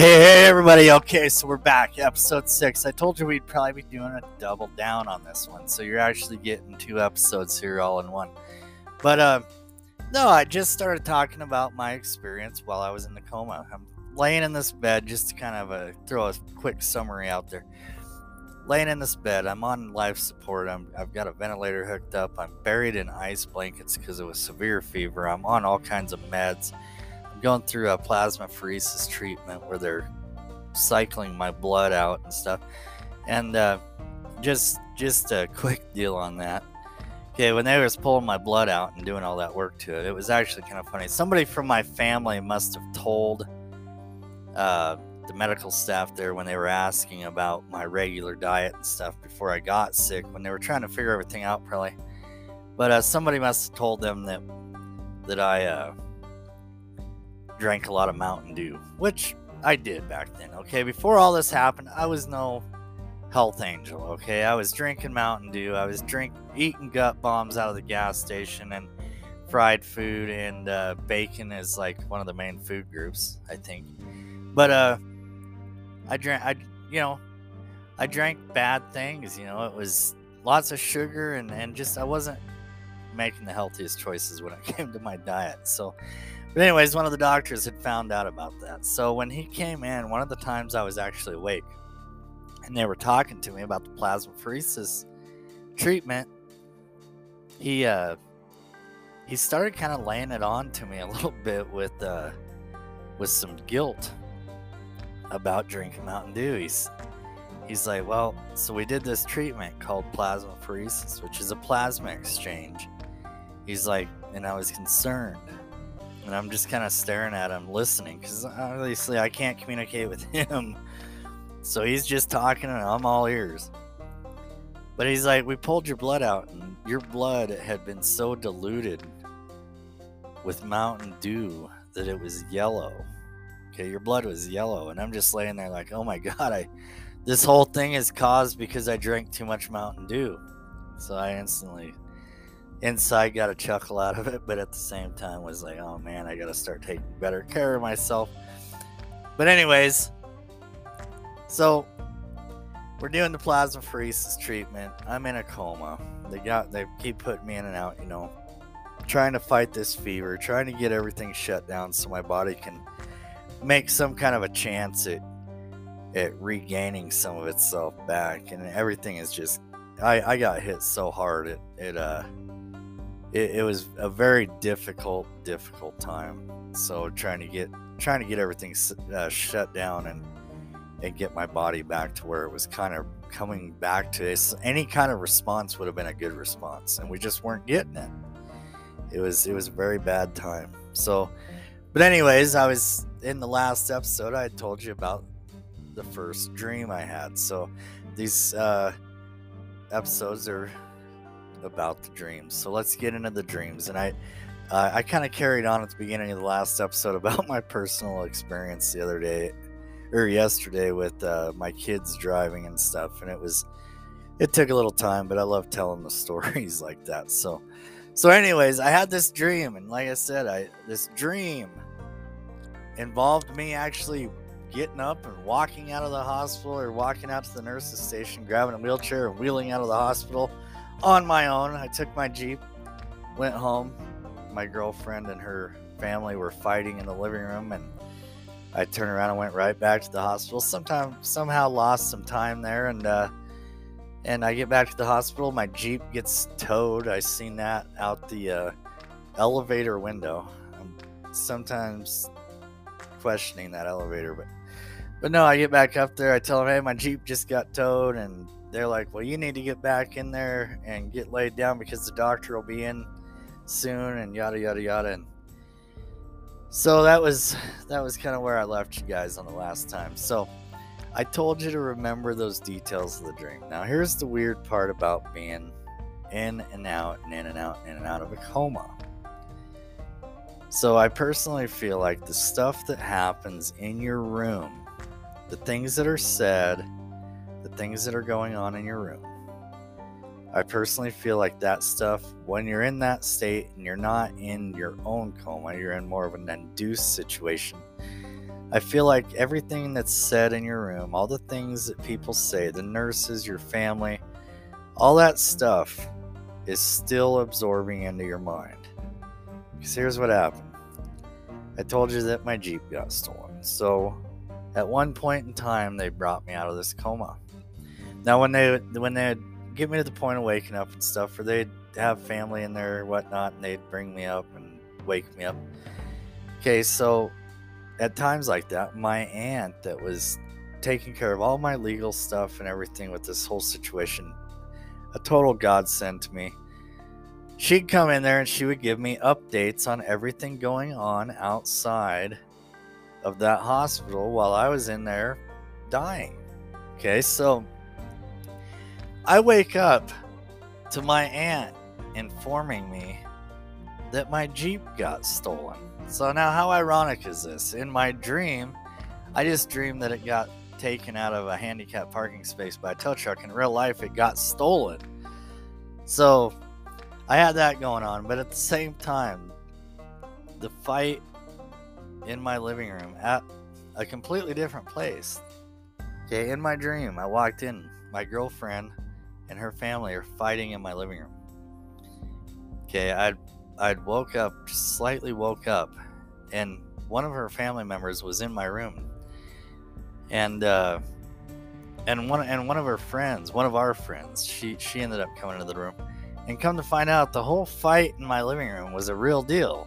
Hey everybody, okay, so we're back, episode 6. I told you we'd probably be doing a double down on this one, so you're actually getting 2 episodes here all in one. But, no, I just started talking about my experience while I was in the coma. I'm laying in this bed, just to kind of throw a quick summary out there. Laying in this bed, I'm on life support, I've got a ventilator hooked up, I'm buried in ice blankets because it was severe fever, I'm on all kinds of meds. Going through a plasmapheresis treatment where they're cycling my blood out and stuff, and just a quick deal on that. Okay, when they was pulling my blood out and doing all that work to it, it was actually kind of funny. Somebody from my family must have told the medical staff there when they were asking about my regular diet and stuff before I got sick, when they were trying to figure everything out probably. But somebody must have told them that I drank a lot of Mountain Dew, which I did back then. Okay, before all this happened, I was no health angel. Okay, I was drinking Mountain Dew, I was eating gut bombs out of the gas station, and fried food, and bacon is like one of the main food groups, I think. But I drank bad things. You know, it was lots of sugar, and just I wasn't making the healthiest choices when it came to my diet. So. But anyways, one of the doctors had found out about that. So when he came in, one of the times I was actually awake, and they were talking to me about the plasmapheresis treatment, he started kind of laying it on to me a little bit with some guilt about drinking Mountain Dew. He's like, well, so we did this treatment called plasmapheresis, which is a plasma exchange. He's like, and I was concerned. And I'm just kind of staring at him, listening, because obviously I can't communicate with him. So he's just talking, and I'm all ears. But he's like, we pulled your blood out, and your blood had been so diluted with Mountain Dew that it was yellow. Okay, your blood was yellow. And I'm just laying there like, oh my God, this whole thing is caused because I drank too much Mountain Dew. So I instantly... inside got a chuckle out of it, but at the same time was like, oh man, I gotta start taking better care of myself. But anyways, so we're doing the plasmapheresis treatment. I'm in a coma. They keep putting me in and out, you know, trying to fight this fever, trying to get everything shut down so my body can make some kind of a chance at regaining some of itself back. And everything is just, I got hit so hard It was a very difficult time. So trying to get everything shut down and get my body back to where it was kind of coming back to this. Any kind of response would have been a good response, and we just weren't getting it. It was a very bad time. So, but anyways, I was in the last episode. I had told you about the first dream I had. So these episodes are about the dreams, so let's get into the dreams. And I kind of carried on at the beginning of the last episode about my personal experience the other day or yesterday with my kids driving and stuff, and it took a little time, but I love telling the stories like that. So anyways, I had this dream, and like I said, this dream involved me actually getting up and walking out of the hospital, or walking out to the nurse's station, grabbing a wheelchair and wheeling out of the hospital on my own. I took my Jeep, went home. My girlfriend and her family were fighting in the living room, and I turned around and went right back to the hospital. Somehow lost some time there, and I get back to the hospital. My Jeep gets towed. I seen that out the elevator window. I'm sometimes questioning that elevator, but no, I get back up there. I tell them, hey, my Jeep just got towed, and they're like, well, you need to get back in there and get laid down because the doctor will be in soon, and yada, yada, yada. And so that was kind of where I left you guys on the last time. So I told you to remember those details of the dream. Now, here's the weird part about being in and out and in and out and in and out of a coma. So I personally feel like the stuff that happens in your room, the things that are said, the things that are going on in your room, I personally feel like that stuff, when you're in that state and you're not in your own coma, you're in more of an induced situation, I feel like everything that's said in your room, all the things that people say, the nurses, your family, all that stuff is still absorbing into your mind. Because here's what happened. I told you that my Jeep got stolen. So at one point in time, they brought me out of this coma. Now, when they get me to the point of waking up and stuff, or they'd have family in there and whatnot, and they'd bring me up and wake me up. Okay, so at times like that, my aunt that was taking care of all my legal stuff and everything with this whole situation, a total godsend to me, she'd come in there and she would give me updates on everything going on outside of that hospital while I was in there dying. Okay, so I wake up to my aunt informing me that my Jeep got stolen. So now, how ironic is this? In my dream, I just dreamed that it got taken out of a handicapped parking space by a tow truck. In real life, it got stolen. So I had that going on, but at the same time, the fight in my living room at a completely different place. Okay, in my dream, I walked in. My girlfriend and her family are fighting in my living room. Okay, I'd woke up, just slightly woke up, and one of her family members was in my room, and one of our friends, she ended up coming into the room, and come to find out, the whole fight in my living room was a real deal,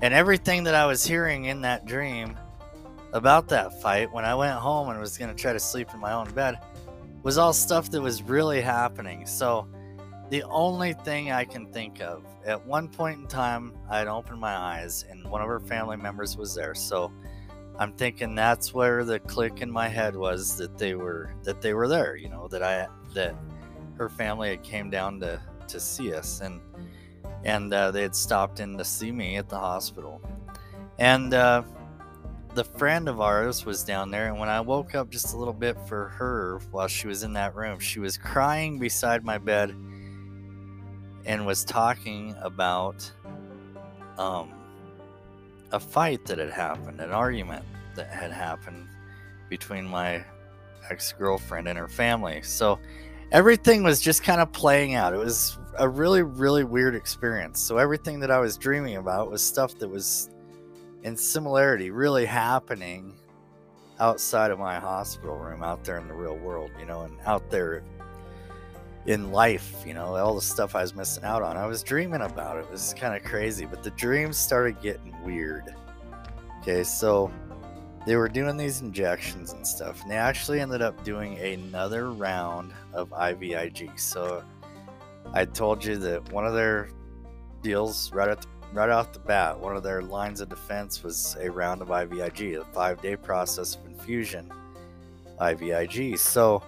and everything that I was hearing in that dream about that fight when I went home and was going to try to sleep in my own bed was all stuff that was really happening. So the only thing I can think of, at one point in time, I'd opened my eyes and one of her family members was there. So I'm thinking that's where the click in my head was, that they were there, you know, that her family had came down to see us, and they had stopped in to see me at the hospital. And the friend of ours was down there, and when I woke up just a little bit for her while she was in that room, she was crying beside my bed and was talking about a fight that had happened, an argument that had happened between my ex-girlfriend and her family. So everything was just kind of playing out. It was a really, really weird experience. So everything that I was dreaming about was stuff that was in similarity really happening outside of my hospital room, out there in the real world, you know, and out there in life, you know, all the stuff I was missing out on, I was dreaming about it. It was kind of crazy, but the dreams started getting weird. Okay, so they were doing these injections and stuff, and they actually ended up doing another round of IVIG. So I told you that one of their deals right off the bat, one of their lines of defense was a round of IVIG, a 5-day process of infusion IVIG. So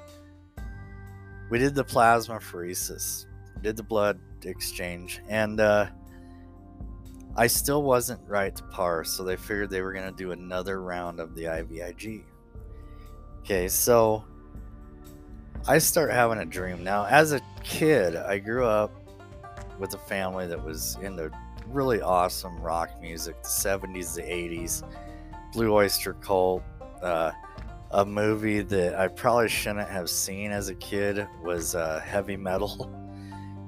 we did the plasmapheresis, did the blood exchange, and I still wasn't right to par, so they figured they were going to do another round of the IVIG. Okay, so I start having a dream. Now, as a kid, I grew up with a family that was into really awesome rock music, the 70s, the 80s, Blue Oyster Cult, a movie that I probably shouldn't have seen as a kid was heavy metal.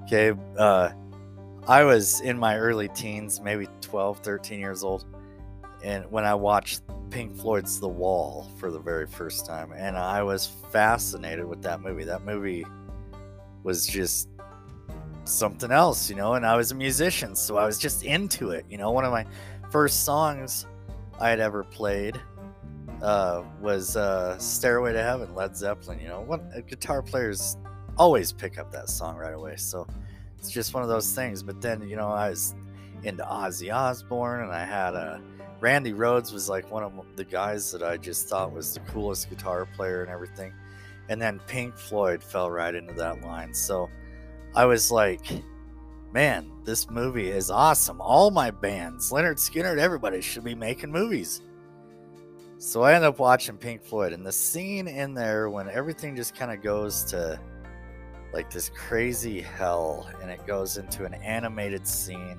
Okay, I was in my early teens, maybe 12, 13 years old, and when I watched Pink Floyd's The Wall for the very first time, and I was fascinated with that movie. That movie was just something else, you know, and I was a musician, so I was just into it, you know. One of my first songs I had ever played was Stairway to Heaven, Led Zeppelin. You know, guitar players always pick up that song right away, so it's just one of those things. But then, you know, I was into Ozzy Osbourne, and I had Randy Rhoads was like one of the guys that I just thought was the coolest guitar player and everything. And then Pink Floyd fell right into that line, so I was like, man, this movie is awesome. All my bands, Lynyrd Skynyrd, everybody should be making movies. So I ended up watching Pink Floyd, and the scene in there when everything just kind of goes to like this crazy hell, and it goes into an animated scene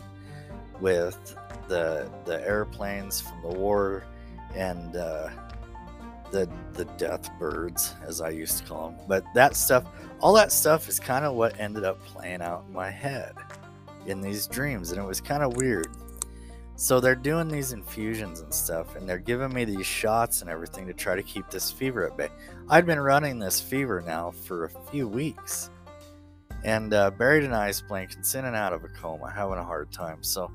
with the airplanes from the war and the death birds, as I used to call them. But that stuff, all that stuff is kind of what ended up playing out in my head in these dreams, and it was kind of weird. So they're doing these infusions and stuff, and they're giving me these shots and everything to try to keep this fever at bay. I'd been running this fever now for a few weeks, and Barry denies Blankets in and out of a coma, having a hard time. So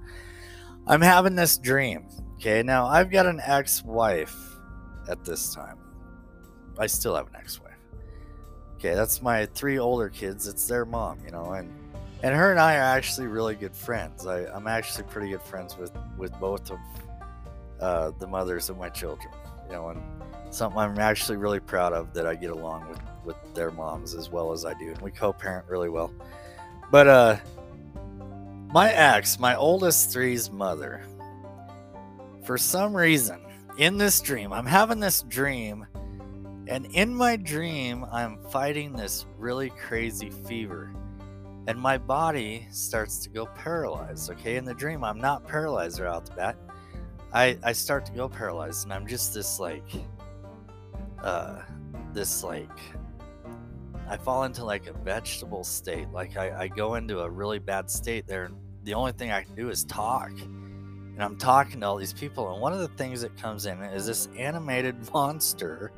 I'm having this dream. Okay, now I've got an ex-wife at this time. I still have an ex-wife. Okay, that's my three older kids. It's their mom, you know, and her and I are actually really good friends. I'm actually pretty good friends with both of the mothers of my children, you know, and something I'm actually really proud of, that I get along with their moms as well as I do, and we co-parent really well. But my ex, my oldest three's mother, for some reason, in this dream, I'm having this dream, and in my dream, I'm fighting this really crazy fever, and my body starts to go paralyzed. Okay, in the dream, I'm not paralyzed right out the bat. I start to go paralyzed, and I'm just this like, I fall into like a vegetable state. Like I go into a really bad state there. The only thing I can do is talk. And I'm talking to all these people, and one of the things that comes in is this animated monster,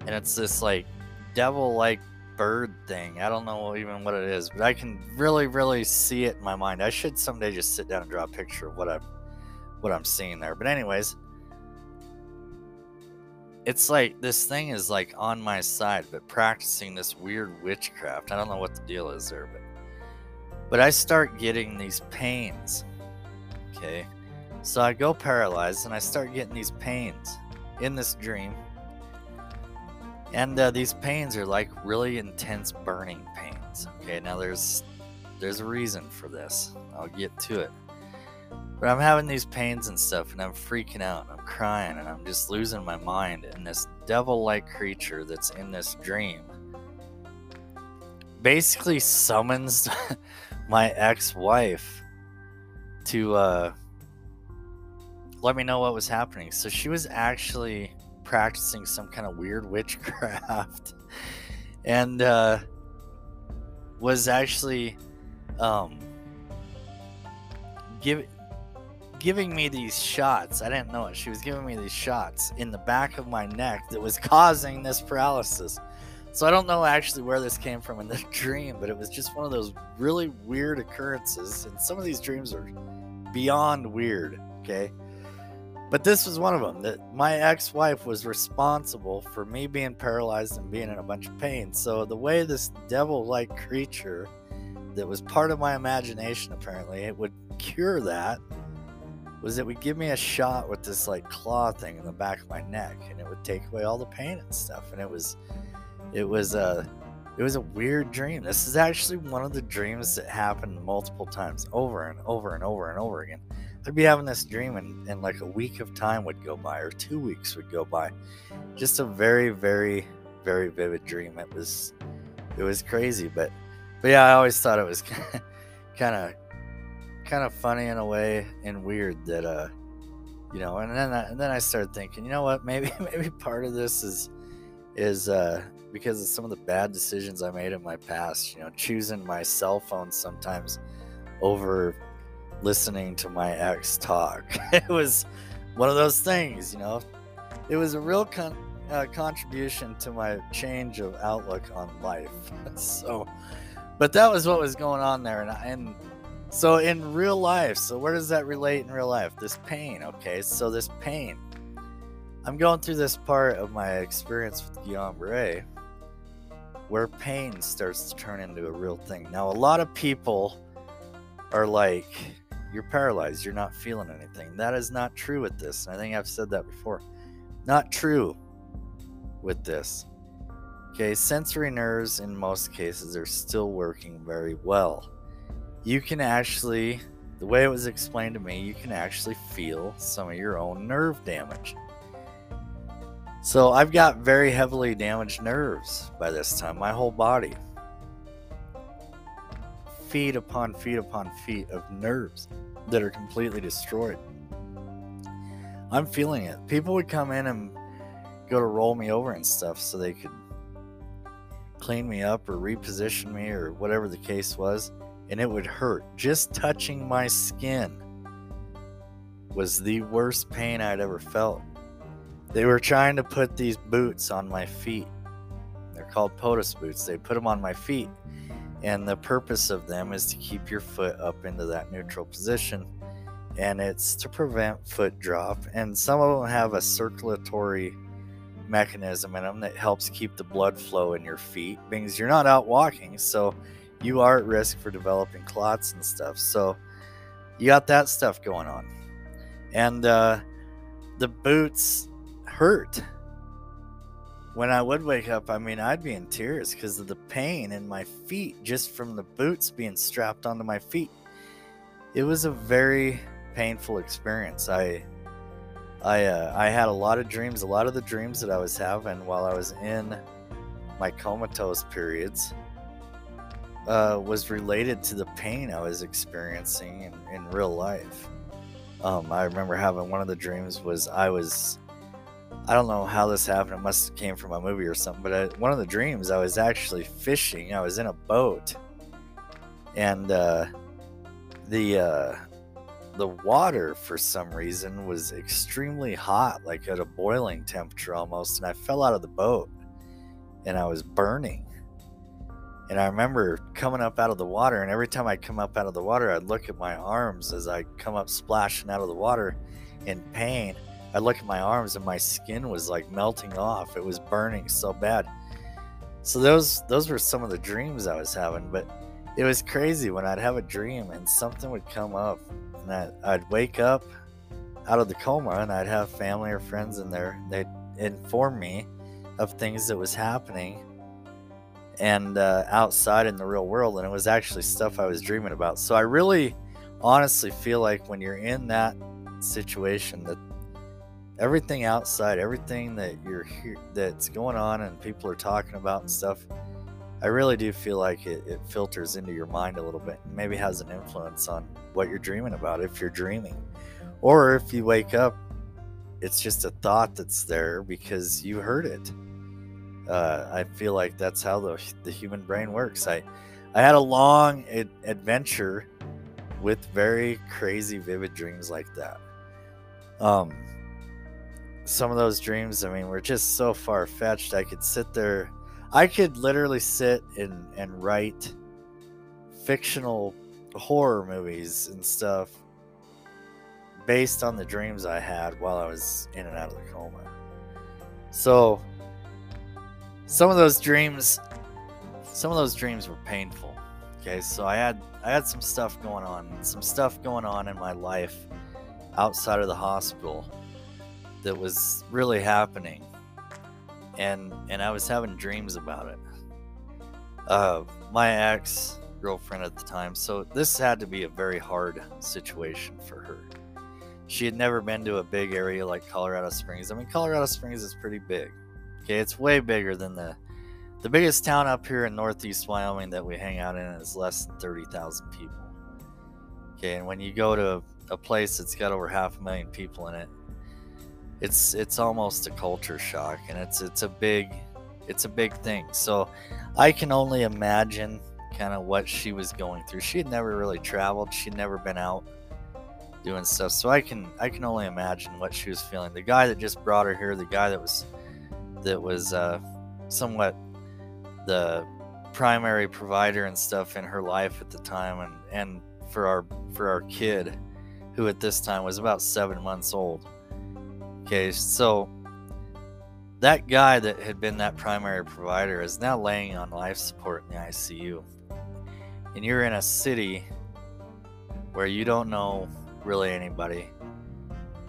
and it's this like devil-like bird thing. I don't know even what it is, but I can really, really see it in my mind. I should someday just sit down and draw a picture of what I'm seeing there. But anyways, it's like this thing is like on my side, but practicing this weird witchcraft. I don't know what the deal is there, but I start getting these pains. Okay, so I go paralyzed, and I start getting these pains in this dream, and these pains are like really intense burning pains. Okay, now there's a reason for this. I'll get to it, but I'm having these pains and stuff, and I'm freaking out, and I'm crying, and I'm just losing my mind. And this devil-like creature that's in this dream basically summons my ex-wife to let me know what was happening. So she was actually practicing some kind of weird witchcraft, and was actually giving me these shots. I didn't know it. She was giving me these shots in the back of my neck that was causing this paralysis. So I don't know actually where this came from in the dream, but it was just one of those really weird occurrences. And some of these dreams are beyond weird, okay? But this was one of them, that my ex-wife was responsible for me being paralyzed and being in a bunch of pain. So the way this devil-like creature that was part of my imagination, apparently, it would cure that, was it would give me a shot with this like claw thing in the back of my neck, and it would take away all the pain and stuff. And it was a weird dream. This is actually one of the dreams that happened multiple times, over and over and over and over again. I'd be having this dream, and like a week of time would go by, or 2 weeks would go by. Just a very, very, very vivid dream. It was crazy, but yeah, I always thought it was kind of funny in a way, and weird that you know. And then I started thinking, you know what? Maybe part of this is because of some of the bad decisions I made in my past, you know, choosing my cell phone sometimes over listening to my ex talk. It was one of those things, you know. It was a real contribution to my change of outlook on life. So, but that was what was going on there. And so in real life, so where does that relate in real life? This pain, okay? So this pain. I'm going through this part of my experience with Guillain-Barré where pain starts to turn into a real thing. Now, a lot of people are like, you're paralyzed, you're not feeling anything. That is not true with this. And I think I've said that before. Not true with this. Okay, sensory nerves in most cases are still working very well. You can actually, the way it was explained to me, you can actually feel some of your own nerve damage. So I've got very heavily damaged nerves by this time. My whole body. Feet upon feet upon feet of nerves that are completely destroyed. I'm feeling it. People would come in and go to roll me over and stuff so they could clean me up or reposition me or whatever the case was, and it would hurt. Just touching my skin was the worst pain I'd ever felt. They were trying to put these boots on my feet. They're called POTUS boots. They put them on my feet, and the purpose of them is to keep your foot up into that neutral position, and it's to prevent foot drop. And some of them have a circulatory mechanism in them that helps keep the blood flow in your feet, because you're not out walking, so you are at risk for developing clots and stuff. So you got that stuff going on. And the boots hurt. When I would wake up, I mean, I'd be in tears because of the pain in my feet just from the boots being strapped onto my feet. It was a very painful experience. I had a lot of dreams. A lot of the dreams that I was having while I was in my comatose periods was related to the pain I was experiencing in real life. I remember having one of the dreams was I don't know how this happened. It must have came from a movie or something. But one of the dreams, I was actually fishing. I was in a boat, and the water for some reason was extremely hot, like at a boiling temperature almost. And I fell out of the boat, and I was burning. And I remember coming up out of the water, and every time I come up out of the water, I'd look at my arms as I come up splashing out of the water in pain. I look at my arms and my skin was like melting off. It was burning so bad. So those were some of the dreams I was having, but it was crazy when I'd have a dream and something would come up, and I'd wake up out of the coma, and I'd have family or friends in there. They'd inform me of things that was happening and outside in the real world, and it was actually stuff I was dreaming about. So I really honestly feel like when you're in that situation, that everything outside, everything that you're here, that's going on and people are talking about and stuff, I really do feel like it filters into your mind a little bit, and maybe has an influence on what you're dreaming about, if you're dreaming. Or if you wake up, it's just a thought that's there because you heard it. I feel like that's how the human brain works. I had a long adventure with very crazy, vivid dreams like that. Some of those dreams, I mean, were just so far-fetched. I could sit there. I could literally sit and write fictional horror movies and stuff based on the dreams I had while I was in and out of the coma. So some of those dreams were painful. Okay, so I had some stuff going on, in my life outside of the hospital that was really happening, and I was having dreams about it. My ex-girlfriend at the time, so this had to be a very hard situation for her. She had never been to a big area like Colorado Springs. I mean, Colorado Springs is pretty big. Okay, it's way bigger than the biggest town up here in northeast Wyoming that we hang out in is less than 30,000 people. Okay, and when you go to a place that's got over 500,000 people in it, it's almost a culture shock, and it's a big thing. So I can only imagine kind of what she was going through. She had never really traveled. She'd never been out doing stuff. So I can only imagine what she was feeling. The guy that just brought her here, the guy that was somewhat the primary provider and stuff in her life at the time, and for our kid, who at this time was about 7 months old. Okay, so that guy that had been that primary provider is now laying on life support in the ICU. And you're in a city where you don't know really anybody.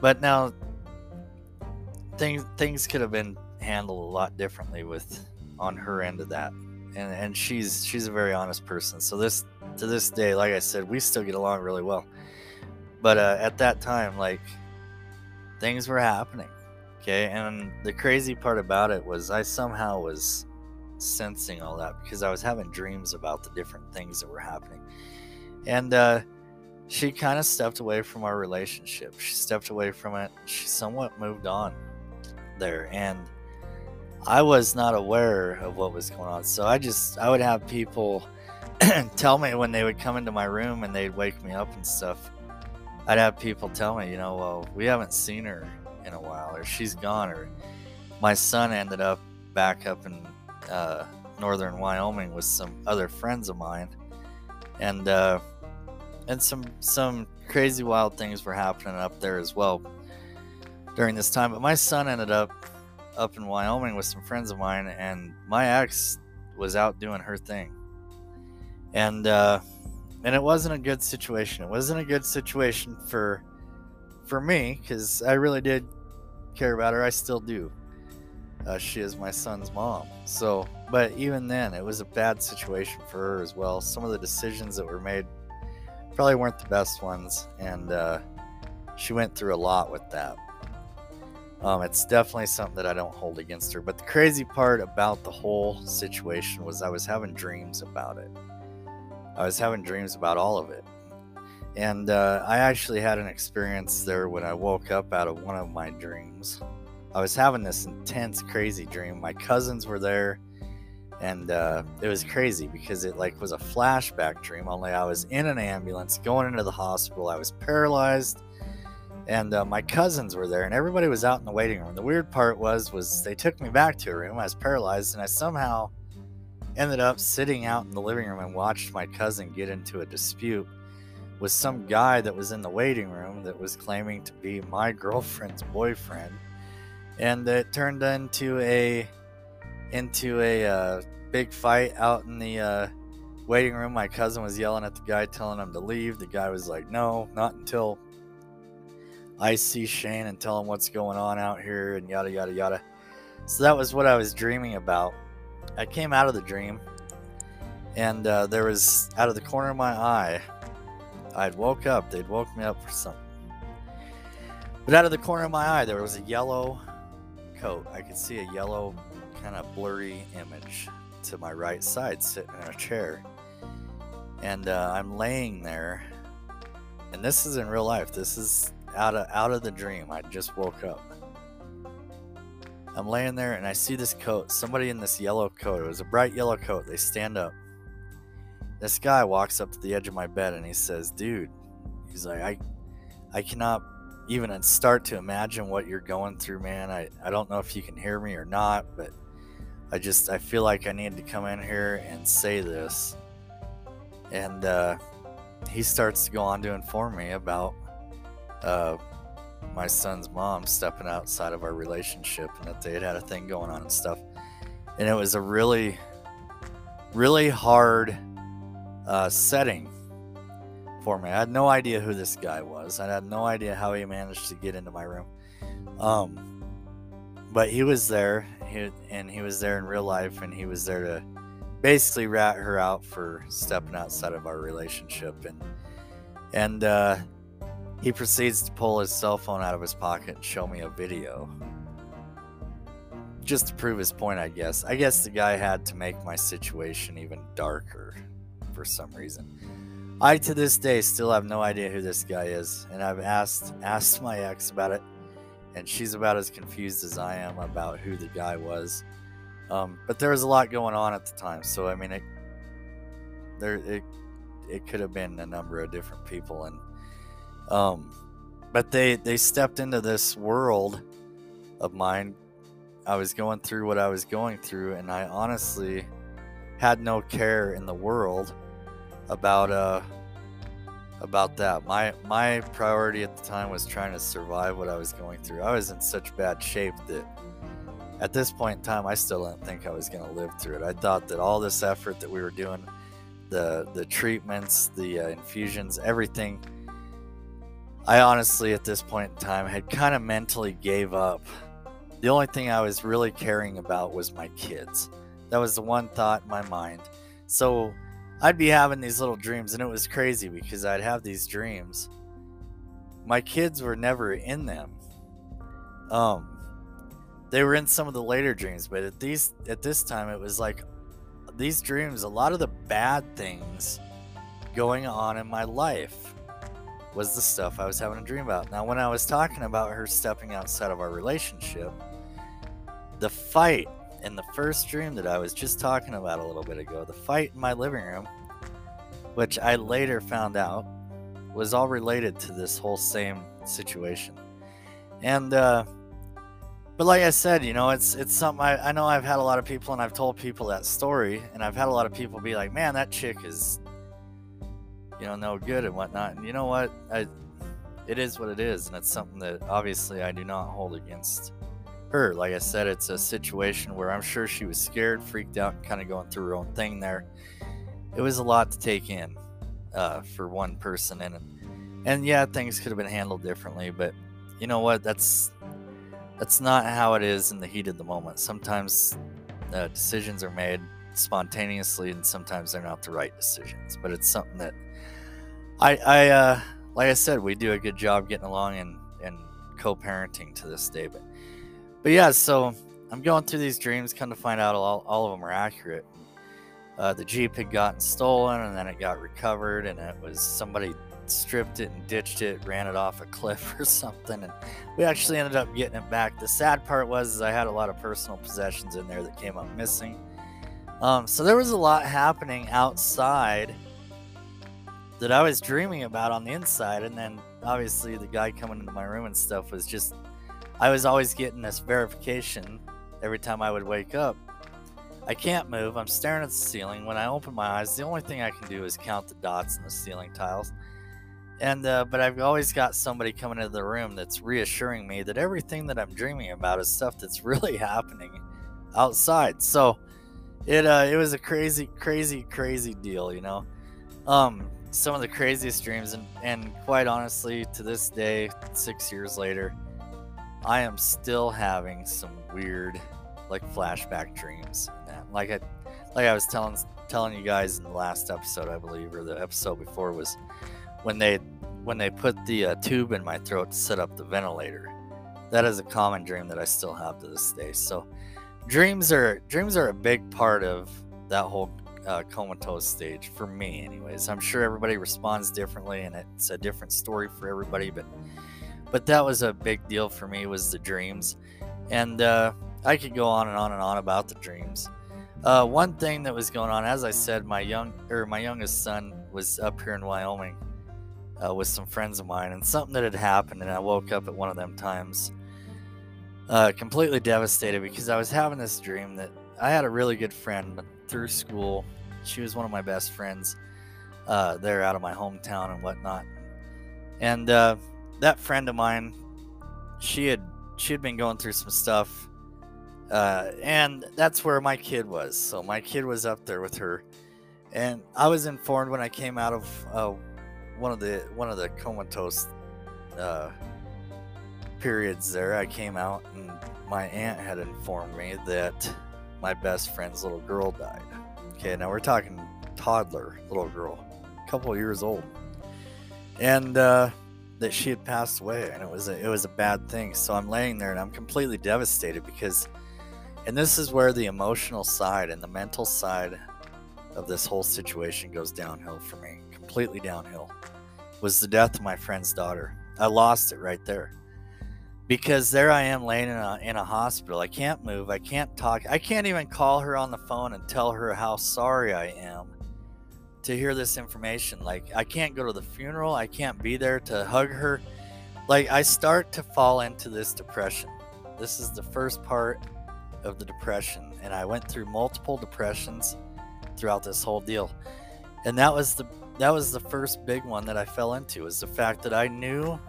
But now things could have been handled a lot differently on her end of that. And she's a very honest person. So to this day, like I said, we still get along really well. But at that time, like, things were happening, okay? And the crazy part about it was I somehow was sensing all that because I was having dreams about the different things that were happening. And she kind of stepped away from our relationship. She stepped away from it. She somewhat moved on there, and I was not aware of what was going on. So I would have people tell me when they would come into my room and they'd wake me up and stuff. I'd have people tell me, you know, well, we haven't seen her in a while, or she's gone, or my son ended up back up in northern Wyoming with some other friends of mine, and some crazy wild things were happening up there as well during this time. But my son ended up in Wyoming with some friends of mine, and my ex was out doing her thing, and it wasn't a good situation. It wasn't a good situation for me, because I really did care about her. I still do. She is my son's mom. So, but even then, it was a bad situation for her as well. Some of the decisions that were made probably weren't the best ones, and she went through a lot with that. It's definitely something that I don't hold against her. But the crazy part about the whole situation was I was having dreams about it. I was having dreams about all of it. And I actually had an experience there when I woke up out of one of my dreams. I was having this intense, crazy dream. My cousins were there, and it was crazy because it like was a flashback dream, only I was in an ambulance going into the hospital. I was paralyzed, and my cousins were there, and everybody was out in the waiting room. The weird part was they took me back to a room. I was paralyzed, and I somehow ended up sitting out in the living room and watched my cousin get into a dispute with some guy that was in the waiting room that was claiming to be my girlfriend's boyfriend. And it turned into a big fight out in the waiting room. My cousin was yelling at the guy, telling him to leave. The guy was like, "No, not until I see Shane and tell him what's going on out here," and yada yada yada. So that was what I was dreaming about. I came out of the dream, and there was, out of the corner of my eye, I'd woke up. They'd woke me up for something, but out of the corner of my eye, there was a yellow. I could see a yellow kind of blurry image to my right side sitting in a chair, and I'm laying there, and this is in real life. This is out of the dream. I just woke up. I'm laying there, and I see this coat, somebody in this yellow coat. It was a bright yellow coat. They stand up. This guy walks up to the edge of my bed, and he says, "Dude," he's like, I cannot even start to imagine what you're going through, man. I don't know if you can hear me or not, but I feel like I need to come in here and say this." And he starts to go on to inform me about my son's mom stepping outside of our relationship, and that they had a thing going on and stuff. And it was a really, really hard setting for me. I had no idea who this guy was. I had no idea how he managed to get into my room. But he was there, and he was there in real life, and he was there to basically rat her out for stepping outside of our relationship. And he proceeds to pull his cell phone out of his pocket and show me a video, just to prove his point, I guess. I guess the guy had to make my situation even darker for some reason. I, to this day, still have no idea who this guy is, and I've asked my ex about it, and she's about as confused as I am about who the guy was. But there was a lot going on at the time, so I mean, it could have been a number of different people, and but they stepped into this world of mine. I was going through what I was going through, and I honestly had no care in the world about that. My priority at the time was trying to survive what I was going through. I was in such bad shape that at this point in time, I still didn't think I was going to live through it. I thought that all this effort that we were doing, the treatments, the infusions, everything, I honestly at this point in time had kind of mentally gave up. The only thing I was really caring about was my kids. That was the one thought in my mind. So I'd be having these little dreams, and it was crazy because I'd have these dreams. My kids were never in them. They were in some of the later dreams, but at this time, it was like these dreams, a lot of the bad things going on in my life was the stuff I was having a dream about. Now, when I was talking about her stepping outside of our relationship, the fight in the first dream that I was just talking about a little bit ago, the fight in my living room, which I later found out was all related to this whole same situation. And, but like I said, you know, it's something I know I've had a lot of people, and I've told people that story, and I've had a lot of people be like, man, that chick is, you know, no good and whatnot. And you know what? It is what it is. And it's something that obviously I do not hold against her. Like I said, it's a situation where I'm sure she was scared, freaked out, and kind of going through her own thing there. It was a lot to take in for one person. And yeah, things could have been handled differently, but you know what? That's not how it is in the heat of the moment. Sometimes decisions are made spontaneously, and sometimes they're not the right decisions. But it's something that I like I said, we do a good job getting along and co-parenting to this day. But yeah, so I'm going through these dreams, come to find out all of them are accurate. The Jeep had gotten stolen, and then it got recovered, and it was somebody stripped it and ditched it, ran it off a cliff or something, and we actually ended up getting it back. The sad part was I had a lot of personal possessions in there that came up missing. So there was a lot happening outside that I was dreaming about on the inside, and then obviously the guy coming into my room and stuff was just, I was always getting this verification every time I would wake up. I can't move, I'm staring at the ceiling. When I open my eyes, the only thing I can do is count the dots in the ceiling tiles. And but I've always got somebody coming into the room that's reassuring me that everything that I'm dreaming about is stuff that's really happening outside. So it was a crazy deal, you know. Some of the craziest dreams, and quite honestly, to this day, 6 years later, I am still having some weird, like, flashback dreams. Like I was telling you guys in the last episode, I believe, or the episode before, was when they put the tube in my throat to set up the ventilator. That is a common dream that I still have to this day. So dreams are a big part of that whole comatose stage for me anyways. I'm sure everybody responds differently, and it's a different story for everybody, but that was a big deal for me, was the dreams. And I could go on and on and on about the dreams. One thing that was going on, as I said, my youngest son was up here in Wyoming with some friends of mine, and something that had happened, and I woke up at one of them times completely devastated, because I was having this dream that I had a really good friend through school. She was one of my best friends there out of my hometown and whatnot. And that friend of mine, she had been going through some stuff, and that's where my kid was. So my kid was up there with her, and I was informed when I came out of one of the comatose periods there. I came out, and my aunt had informed me that my best friend's little girl died. Okay, now we're talking toddler little girl, a couple of years old, and that she had passed away, and it was a bad thing. So I'm laying there, and I'm completely devastated, because, and this is where the emotional side and the mental side of this whole situation goes downhill for me, completely downhill, was the death of my friend's daughter. I lost it right there, because there I am laying in a hospital. I can't move, I can't talk, I can't even call her on the phone and tell her how sorry I am to hear this information. Like, I can't go to the funeral, I can't be there to hug her. Like, I start to fall into this depression. This is the first part of the depression, and I went through multiple depressions throughout this whole deal, and that was the first big one that I fell into, is the fact that I knew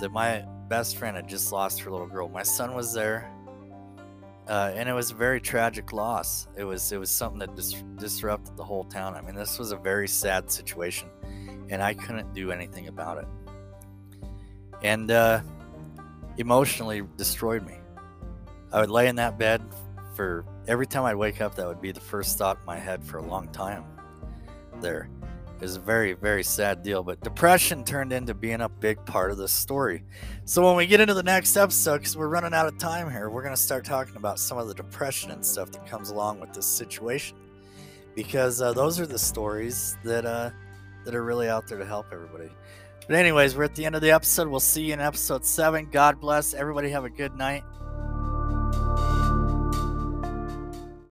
that my best friend had just lost her little girl. My son was there, and it was a very tragic loss. It was something that disrupted the whole town. I mean, this was a very sad situation, and I couldn't do anything about it, and emotionally destroyed me. I would lay in that bed for, every time I'd wake up, that would be the first thought in my head for a long time there. It was a very, very sad deal, but depression turned into being a big part of this story. So when we get into the next episode, because we're running out of time here, we're going to start talking about some of the depression and stuff that comes along with this situation, because those are the stories that that are really out there to help everybody. But anyways, we're at the end of the episode. We'll see you in episode 7. God bless. Everybody have a good night.